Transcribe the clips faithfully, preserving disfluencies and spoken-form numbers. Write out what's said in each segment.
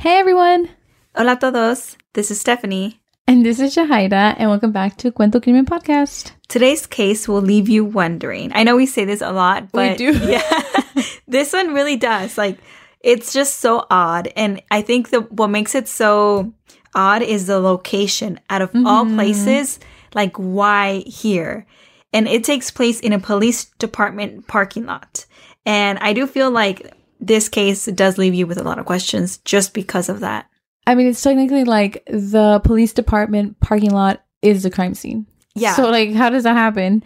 Hey everyone! Hola a todos! This is Stephanie. And this is Shahida, and welcome back to Cuento Criminal Podcast. Today's case will leave you wondering. I know we say this a lot, but... We do. Yeah, this one really does. Like, it's just so odd. And I think the, what makes it so odd is the location. Out of mm-hmm. all places, like, why here? And it takes place in a police department parking lot. And I do feel like... this case does leave you with a lot of questions just because of that. I mean, it's technically like the police department parking lot is the crime scene. Yeah. So, like, how does that happen?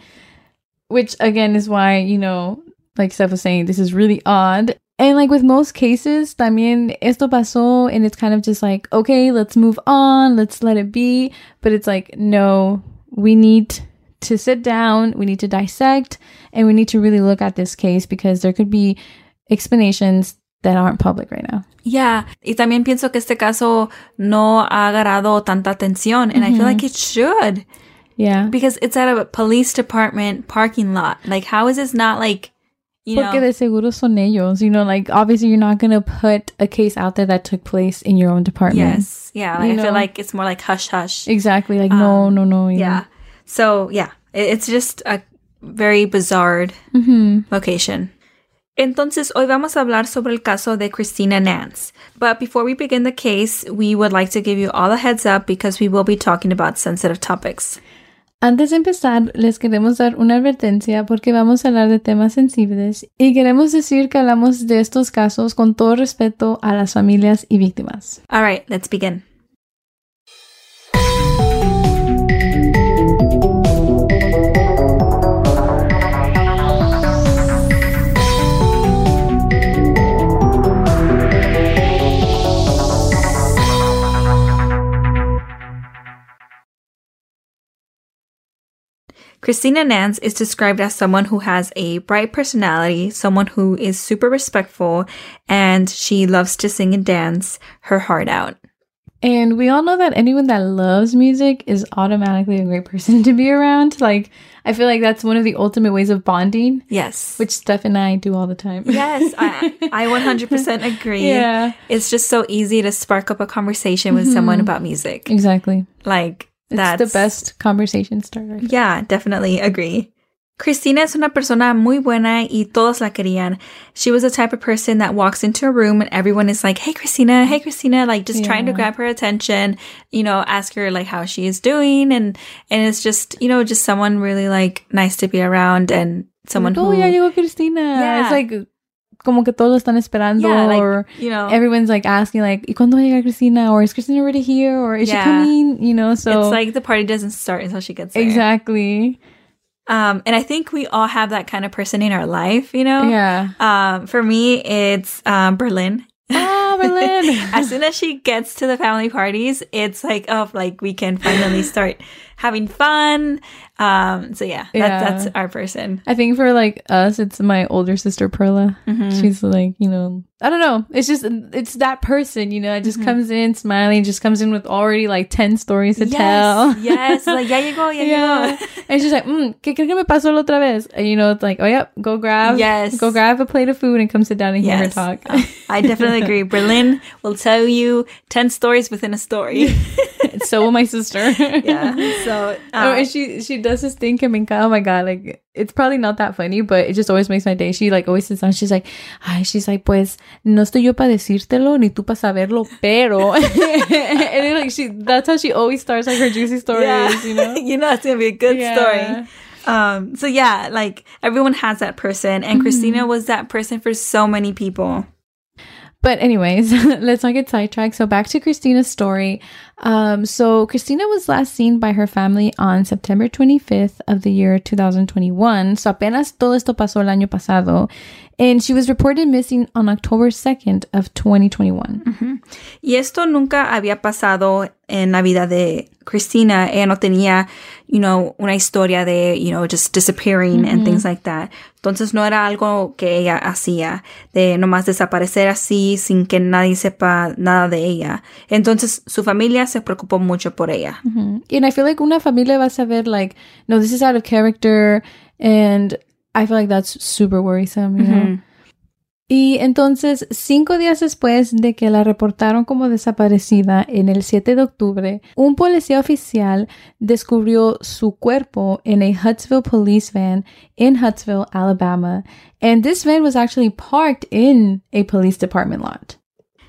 Which, again, is why, you know, like Steph was saying, this is really odd. And, like, with most cases, también esto pasó, and it's kind of just like, okay, let's move on. Let's let it be. But it's like, no, we need... to sit down, we need to dissect, and we need to really look at this case because there could be explanations that aren't public right now. Yeah. Y también pienso que este caso no ha agarrado tanta atención, and mm-hmm. I feel like it should. Yeah. Because it's at a police department parking lot. Like, how is this not like, you Porque know... de seguro son ellos. You know, like, obviously you're not going to put a case out there that took place in your own department. Yes. Yeah. Like, you I know? feel like it's more like hush-hush. Exactly. Like, um, no, no, no. Yeah. Know? So, yeah, it's just a very bizarre mm-hmm. location. Entonces, hoy vamos a hablar sobre el caso de Christina Nance. But before we begin the case, we would like to give you all a heads up because we will be talking about sensitive topics. Antes de empezar, les queremos dar una advertencia porque vamos a hablar de temas sensibles y queremos decir que hablamos de estos casos con todo respeto a las familias y víctimas. All right, let's begin. Christina Nance is described as someone who has a bright personality, someone who is super respectful, and she loves to sing and dance her heart out. And we all know that anyone that loves music is automatically a great person to be around. Like, I feel like that's one of the ultimate ways of bonding. Yes. Which Steph and I do all the time. Yes, I, I one hundred percent agree. Yeah. It's just so easy to spark up a conversation with mm-hmm. someone about music. Exactly. Like... It's That's, the best conversation starter. Yeah, definitely agree. Christina es una persona muy buena y todos la querían. She was the type of person that walks into a room and everyone is like, hey, Christina, hey, Christina, like just yeah. trying to grab her attention, you know, ask her like how she is doing. And, and it's just, you know, just someone really like nice to be around and someone oh, who... Oh, yeah, llegó Christina. Yeah. It's like... como que todos están esperando, yeah, like, or you know, everyone's like asking like, ¿y cuándo va a llegar Christina? Or is Christina already here? Or is yeah. she coming? You know, so it's like the party doesn't start until she gets there. Exactly. Um, and I think we all have that kind of person in our life, you know? Yeah. Um, for me, it's um, Berlyn. Ah, Berlyn. As soon as she gets to the family parties, it's like, oh, like we can finally start having fun. Um, so yeah, that, yeah, that's our person. I think for like us, it's my older sister, Perla. Mm-hmm. She's like, you know, I don't know. It's just, it's that person, you know, it just mm-hmm. comes in smiling, just comes in with already like ten stories to yes, tell. Yes, like, ya llegó, ya yeah. llegó. And she's like, mm, ¿qué creo que me pasó la otra vez? And you know, it's like, oh, yep, yeah, go grab, yes. go grab a plate of food and come sit down and yes. hear her talk. Oh, I definitely agree. Berlyn will tell you ten stories within a story. So will my sister. Yeah. So um, oh, and she she does this thing, Kaminka. Oh my god, like it's probably not that funny, but it just always makes my day. She like always sits down. She's like, ay, she's like, pues no estoy yo para decírtelo ni tú para saberlo, pero. And then, like she, that's how she always starts like her juicy stories. Yeah. You know, you know, it's gonna be a good yeah. story. Um. So yeah, like everyone has that person, and mm-hmm. Christina was that person for so many people. But anyways, let's not get sidetracked. So back to Christina's story. Um, so Christina was last seen by her family on September twenty-fifth of the year two thousand twenty-one. So apenas todo esto pasó el año pasado. And she was reported missing on October second of twenty twenty-one. Uh-huh. Y esto nunca había pasado en la vida de Christina. Ella no tenía, you know, una historia de, you know, just disappearing mm-hmm. and things like that. Entonces no era algo que ella hacía, de nomás desaparecer así sin que nadie sepa nada de ella. Entonces su familia se preocupó mucho por ella. Mm-hmm. And I feel like una familia va a saber, like, no, this is out of character and... I feel like that's super worrisome, you know? Mm-hmm. Y entonces, cinco días después de que la reportaron como desaparecida en el siete de octubre, un policía oficial descubrió su cuerpo en a Huntsville police van in Huntsville, Alabama. And this van was actually parked in a police department lot.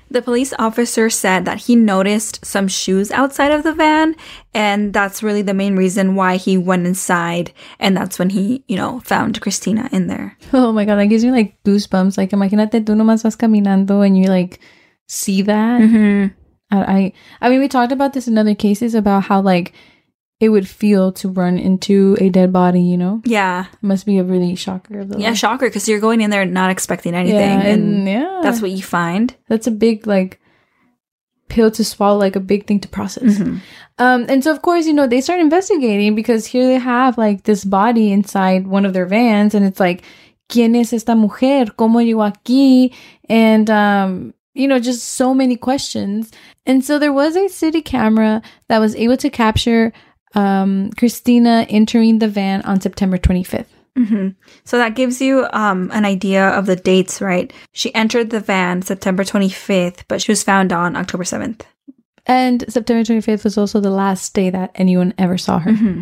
The police officer said that he noticed some shoes outside of the van, and that's really the main reason why he went inside, and that's when he, you know, found Christina in there. Oh my god, that gives me like goosebumps. Like, imagínate, tú nomás vas caminando and you like see that. Mm-hmm. I, I, I mean, we talked about this in other cases about how like it would feel to run into a dead body, you know? Yeah. It must be a really shocker. Of the yeah, life. Shocker, because you're going in there not expecting anything. Yeah, and, and yeah. That's what you find. That's a big, like, pill to swallow, like a big thing to process. Mm-hmm. Um, and so, of course, you know, they start investigating because here they have, like, this body inside one of their vans. And it's like, ¿quién es esta mujer? ¿Cómo llegó aquí? And, um... you know, just so many questions. And so there was a city camera that was able to capture um, Christina entering the van on September twenty-fifth. Mm-hmm. So that gives you um, an idea of the dates, right? She entered the van September twenty-fifth, but she was found on October seventh. And September twenty-fifth was also the last day that anyone ever saw her. Mm-hmm.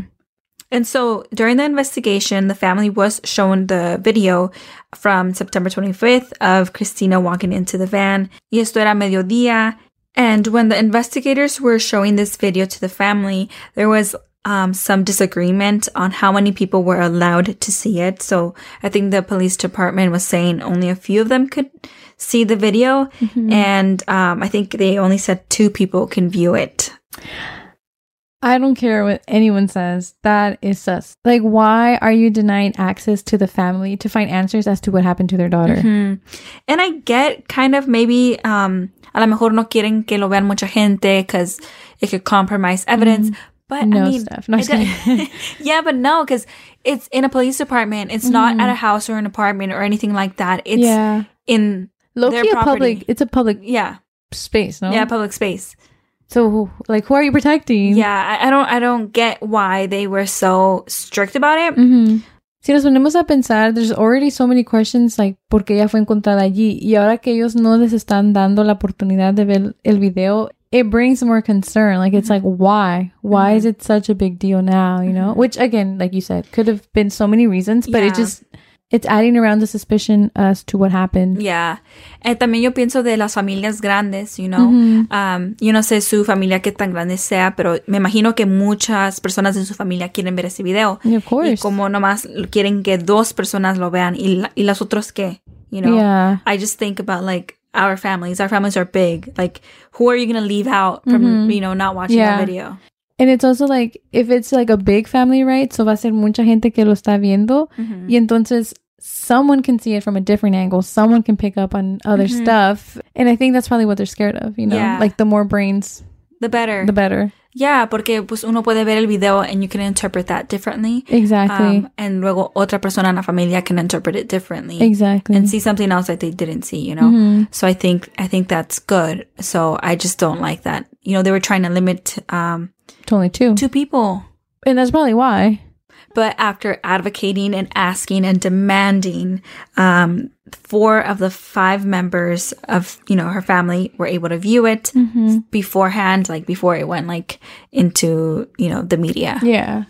And so during the investigation, the family was shown the video from September twenty-fifth of Christina walking into the van. Y esto era mediodía. And when the investigators were showing this video to the family, there was um, some disagreement on how many people were allowed to see it. So I think the police department was saying only a few of them could see the video. Mm-hmm. And um, I think they only said two people can view it. I don't care what anyone says. That is sus. Like, why are you denying access to the family to find answers as to what happened to their daughter? Mm-hmm. And I get kind of maybe, um, a lo mejor no quieren que lo vean mucha gente because it could compromise evidence. Mm-hmm. But no, I mean, stuff. No, I yeah, but no, because it's in a police department. It's mm-hmm. not at a house or an apartment or anything like that. It's yeah. in Low their property. Public, it's a public yeah. space, no? Yeah, public space. So, like, who are you protecting? Yeah, I, I don't I don't get why they were so strict about it. Mm-hmm. Si nos ponemos a pensar, there's already so many questions, like, ¿por qué ella fue encontrada allí? Y ahora que ellos no les están dando la oportunidad de ver el video, it brings more concern. Like, it's like, why? Why mm-hmm. is it such a big deal now, you know? Mm-hmm. Which, again, like you said, could have been so many reasons, but yeah. it just... It's adding around the suspicion as to what happened. Yeah. Eh, también yo pienso de las familias grandes, you know. Mm-hmm. Um, yo no sé su familia qué tan grande sea, pero me imagino que muchas personas de su familia quieren ver ese video. Yeah, of course. Y como nomás quieren que dos personas lo vean y, la, y las otras qué, you know. Yeah. I just think about, like, our families. Our families are big. Like, who are you going to leave out from, mm-hmm. you know, not watching yeah. that video? And it's also like, if it's like a big family, right? So va a ser mucha gente que lo está viendo. Mm-hmm. Y entonces, someone can see it from a different angle. Someone can pick up on other mm-hmm. stuff. And I think that's probably what they're scared of, you know? Yeah. Like, the more brains, the better. The better. Yeah, porque pues uno puede ver el video and you can interpret that differently. Exactly. Um, and luego otra persona en la familia can interpret it differently. Exactly. And see something else that they didn't see, you know? Mm-hmm. So I think, I think that's good. So I just don't like that. You know, they were trying to limit... Um, to only two. Two people. And that's probably why. But after advocating and asking and demanding, um, four of the five members of, you know, her family were able to view it mm-hmm. beforehand, like before it went like into, you know, the media. Yeah.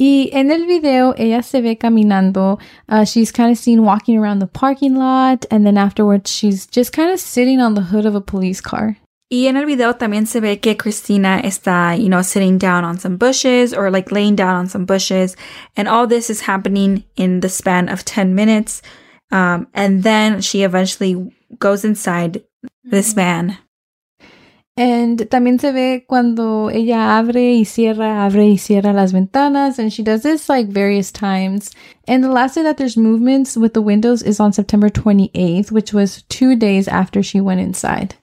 Y en el video, ella se ve caminando. Uh, she's kind of seen walking around the parking lot. And then afterwards, she's just kind of sitting on the hood of a police car. Y en el video también se ve que Christina está, you know, sitting down on some bushes or like laying down on some bushes. And all this is happening in the span of ten minutes. Um, and then she eventually goes inside this van. And también se ve cuando ella abre y cierra, abre y cierra las ventanas. And she does this like various times. And the last day that there's movements with the windows is on September twenty-eighth, which was two days after she went inside.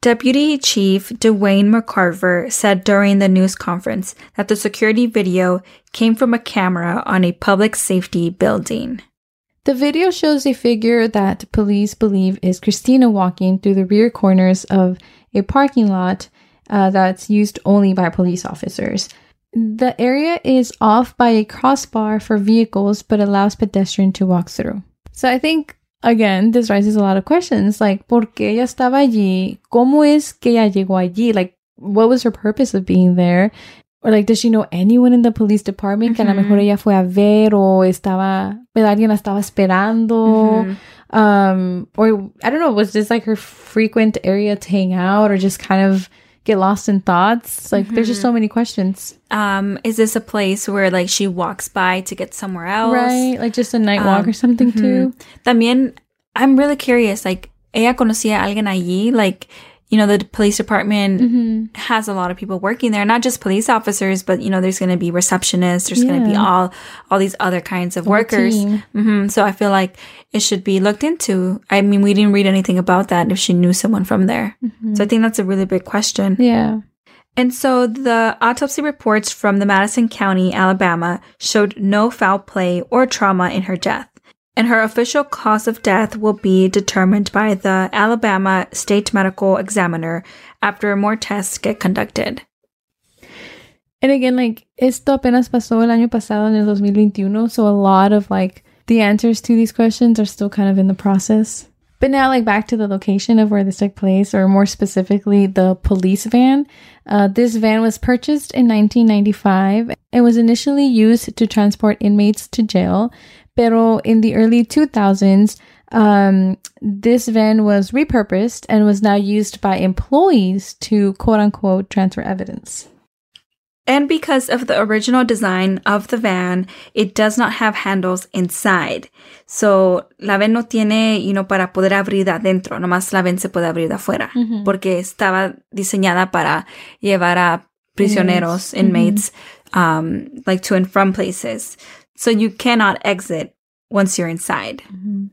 Deputy Chief Dwayne McCarver said during the news conference that the security video came from a camera on a public safety building. The video shows a figure that police believe is Christina walking through the rear corners of a parking lot uh, that's used only by police officers. The area is off by a crossbar for vehicles but allows pedestrians to walk through. So I think again, this raises a lot of questions. Like, ¿por qué ella estaba allí? ¿Cómo es que ella llegó allí? Like, what was her purpose of being there? Or like, does she know anyone in the police department? Mm-hmm. Que a lo mejor ella fue a ver o estaba, alguien la estaba esperando. Mm-hmm. Um, or I don't know, was this like her frequent area to hang out or just kind of get lost in thoughts? Like, mm-hmm. there's just so many questions. Um, is this a place where like she walks by to get somewhere else? Right, like just a night um, walk or something mm-hmm. too? También, I'm really curious, like, ella conocía a alguien allí, like, you know, the police department mm-hmm. has a lot of people working there, not just police officers, but, you know, there's going to be receptionists, there's yeah. going to be all all these other kinds of workers. Mm-hmm. So I feel like it should be looked into. I mean, we didn't read anything about that if she knew someone from there. Mm-hmm. So I think that's a really big question. Yeah. And so the autopsy reports from the Madison County, Alabama, showed no foul play or trauma in her death. And her official cause of death will be determined by the Alabama State Medical Examiner after more tests get conducted. And again, like, esto apenas pasó el año pasado en el twenty twenty-one, so a lot of, like, the answers to these questions are still kind of in the process. But now, like, back to the location of where this took place, or more specifically, the police van. Uh, this van was purchased in nineteen ninety-five and was initially used to transport inmates to jail. Pero in the early two thousands, um, this van was repurposed and was now used by employees to, quote-unquote, transfer evidence. And because of the original design of the van, it does not have handles inside. So, la van no tiene, you know, para poder abrir de adentro. Nomás la van se puede abrir de afuera. Mm-hmm. Porque estaba diseñada para llevar a prisioneros, mm-hmm. inmates, um, like to and from places. So you cannot exit once you're inside. Mm-hmm.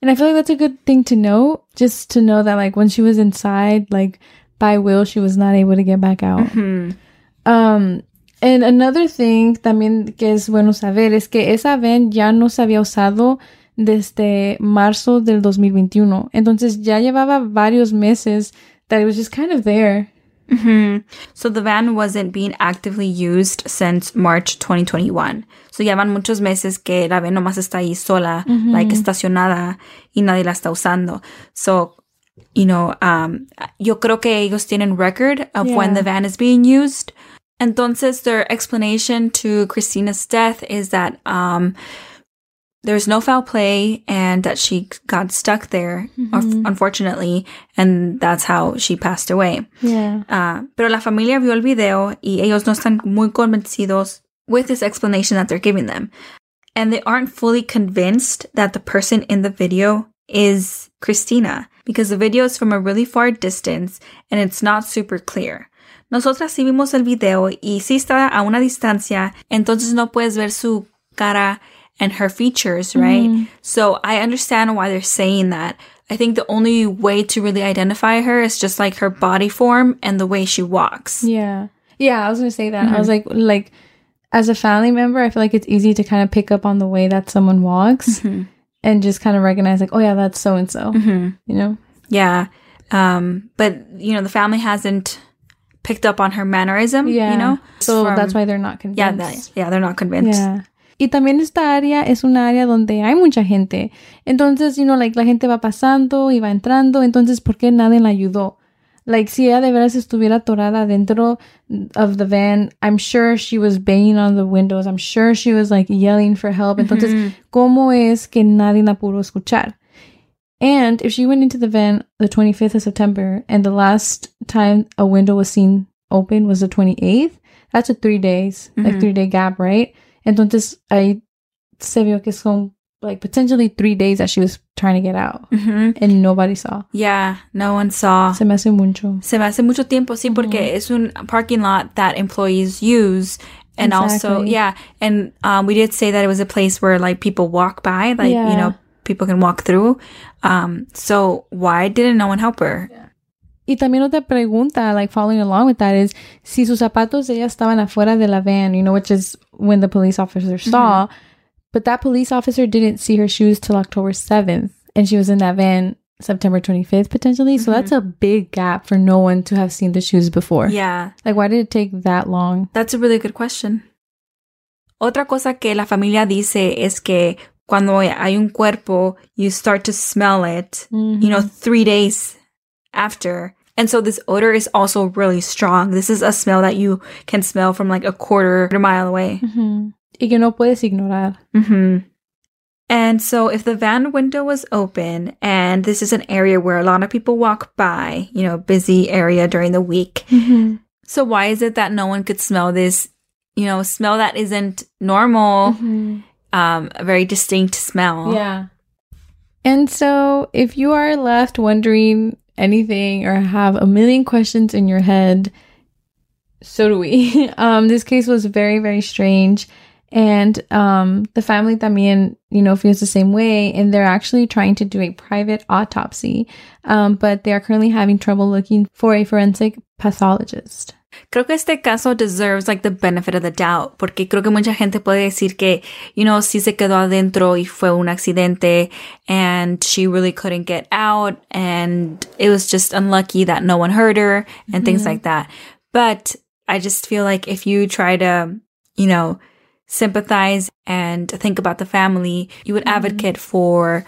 And I feel like that's a good thing to know, just to know that, like, when she was inside, like, by will, she was not able to get back out. Mm-hmm. Um, and another thing también que es bueno saber es que esa van ya no se había usado desde marzo del twenty twenty-one. Entonces ya llevaba varios meses that it was just kind of there. Mm-hmm. So the van wasn't being actively used since March twenty twenty-one. So ya van muchos meses que la van nomás está ahí sola, mm-hmm. like estacionada y nadie la está usando. So, you know, um, yo creo que ellos tienen record of yeah. when the van is being used. Entonces their explanation to Christina's death is that um, there's no foul play and that she got stuck there, mm-hmm. unfortunately, and that's how she passed away. Yeah. Uh, pero la familia vio el video y ellos no están muy convencidos with this explanation that they're giving them. And they aren't fully convinced that the person in the video is Christina because the video is from a really far distance and it's not super clear. Nosotras sí vimos el video y sí está a una distancia, entonces no puedes ver su cara and her features, right? Mm-hmm. So I understand why they're saying that. I think the only way to really identify her is just like her body form and the way she walks. Yeah. Yeah, I was going to say that. Mm-hmm. I was like, like, as a family member, I feel like it's easy to kind of pick up on the way that someone walks mm-hmm. and just kind of recognize like, oh yeah, that's so-and-so, mm-hmm. you know? Yeah. Um, but, you know, the family hasn't picked up on her mannerism, yeah. you know? So From, that's why they're not convinced. Yeah, that, yeah they're not convinced. Yeah. Y también esta área es una área donde hay mucha gente. Entonces, you know, like, la gente va pasando y va entrando. Entonces, ¿por qué nadie la ayudó? Like, si ella de veras estuviera atorada dentro of the van, I'm sure she was banging on the windows. I'm sure she was, like, yelling for help. Entonces, mm-hmm. ¿cómo es que nadie la pudo escuchar? And if she went into the van the twenty-fifth of September and the last time a window was seen open was the twenty-eighth, that's a three days, mm-hmm. like, three-day gap, right? Entonces, ahí se vio que son, like, potentially three days that she was trying to get out. Mm-hmm. And nobody saw. Yeah, no one saw. Se me hace mucho. Se me hace mucho tiempo, sí, porque mm-hmm. es un parking lot that employees use. And exactly. also, yeah, and um, we did say that it was a place where, like, people walk by. Like, yeah. you know, people can walk through. Um, so, why didn't no one help her? Yeah. Y también otra pregunta, like, following along with that, is si sus zapatos de ella estaban afuera de la van, you know, which is when the police officer saw, mm-hmm. but that police officer didn't see her shoes till October seventh, and she was in that van September twenty-fifth, potentially, mm-hmm. so that's a big gap for no one to have seen the shoes before. Yeah. Like, why did it take that long? That's a really good question. Otra cosa que la familia dice es que cuando hay un cuerpo, you start to smell it, mm-hmm. you know, three days after. And so this odor is also really strong. This is a smell that you can smell from like a quarter a mile away. Mm-hmm. Y que no puedes ignorar. Mm-hmm. And so if the van window was open, and this is an area where a lot of people walk by, you know, busy area during the week. Mm-hmm. So why is it that no one could smell this, you know, smell that isn't normal, mm-hmm. um, a very distinct smell? Yeah. And so if you are left wondering anything or have a million questions in your head, so do we. um, this case was very, very strange. And um, the family también, you know, feels the same way. And they're actually trying to do a private autopsy. Um, but they are currently having trouble looking for a forensic pathologist. Creo que este caso deserves like the benefit of the doubt. Porque creo que mucha gente puede decir que, you know, sí se quedó adentro y fue un accidente. And she really couldn't get out. And it was just unlucky that no one heard her and things yeah. like that. But I just feel like if you try to, you know, sympathize and think about the family, you would advocate for,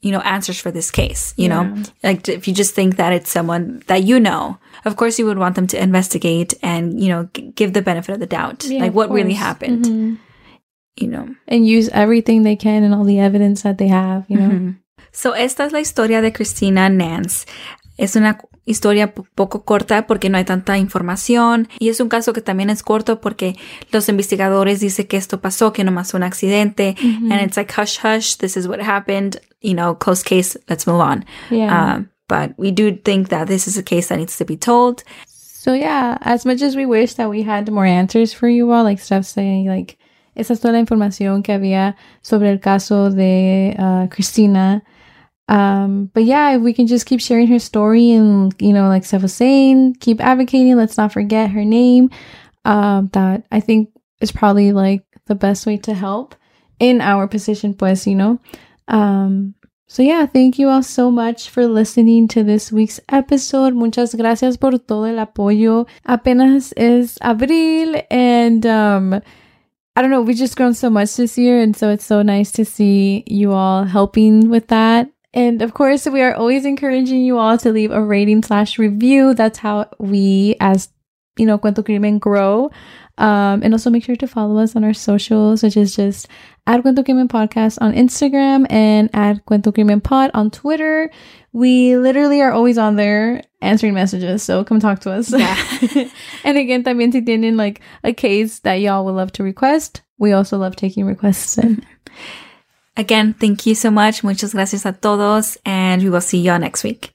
you know, answers for this case, you yeah. know? Like, if you just think that it's someone that you know, of course you would want them to investigate and, you know, g- give the benefit of the doubt. Yeah, like, what course. really happened, mm-hmm. you know? And use everything they can and all the evidence that they have, you know? Mm-hmm. So, esta es la historia de Christina Nance. Es una historia poco corta porque no hay tanta información y es un caso que también es corto porque los investigadores dicen que esto pasó, que nomás fue un accidente. Mm-hmm. And it's like, hush, hush, this is what happened. You know, close case, let's move on. Yeah. Uh, but we do think that this is a case that needs to be told. So yeah, as much as we wish that we had more answers for you all, like Steph saying, like, esa es toda la información que había sobre el caso de uh, Christina. Um, but yeah, if we can just keep sharing her story and, you know, like Steph was saying, keep advocating. Let's not forget her name. Um, that I think is probably like the best way to help in our position, pues, you know. Um, so yeah, thank you all so much for listening to this week's episode. Muchas gracias por todo el apoyo. Apenas es abril and, um, I don't know, we've just grown so much this year. And so it's so nice to see you all helping with that. And of course, we are always encouraging you all to leave a rating slash review. That's how we, as you know, Cuento Crimen grow. Um, and also make sure to follow us on our socials, which is just at Cuento Crimen Podcast on Instagram and at Cuento Crimen Pod on Twitter. We literally are always on there answering messages, so come talk to us. Yeah. And again, también si tienen like a case that y'all would love to request, we also love taking requests in. Again, thank you so much. Muchas gracias a todos. And we will see y'all next week.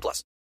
plus.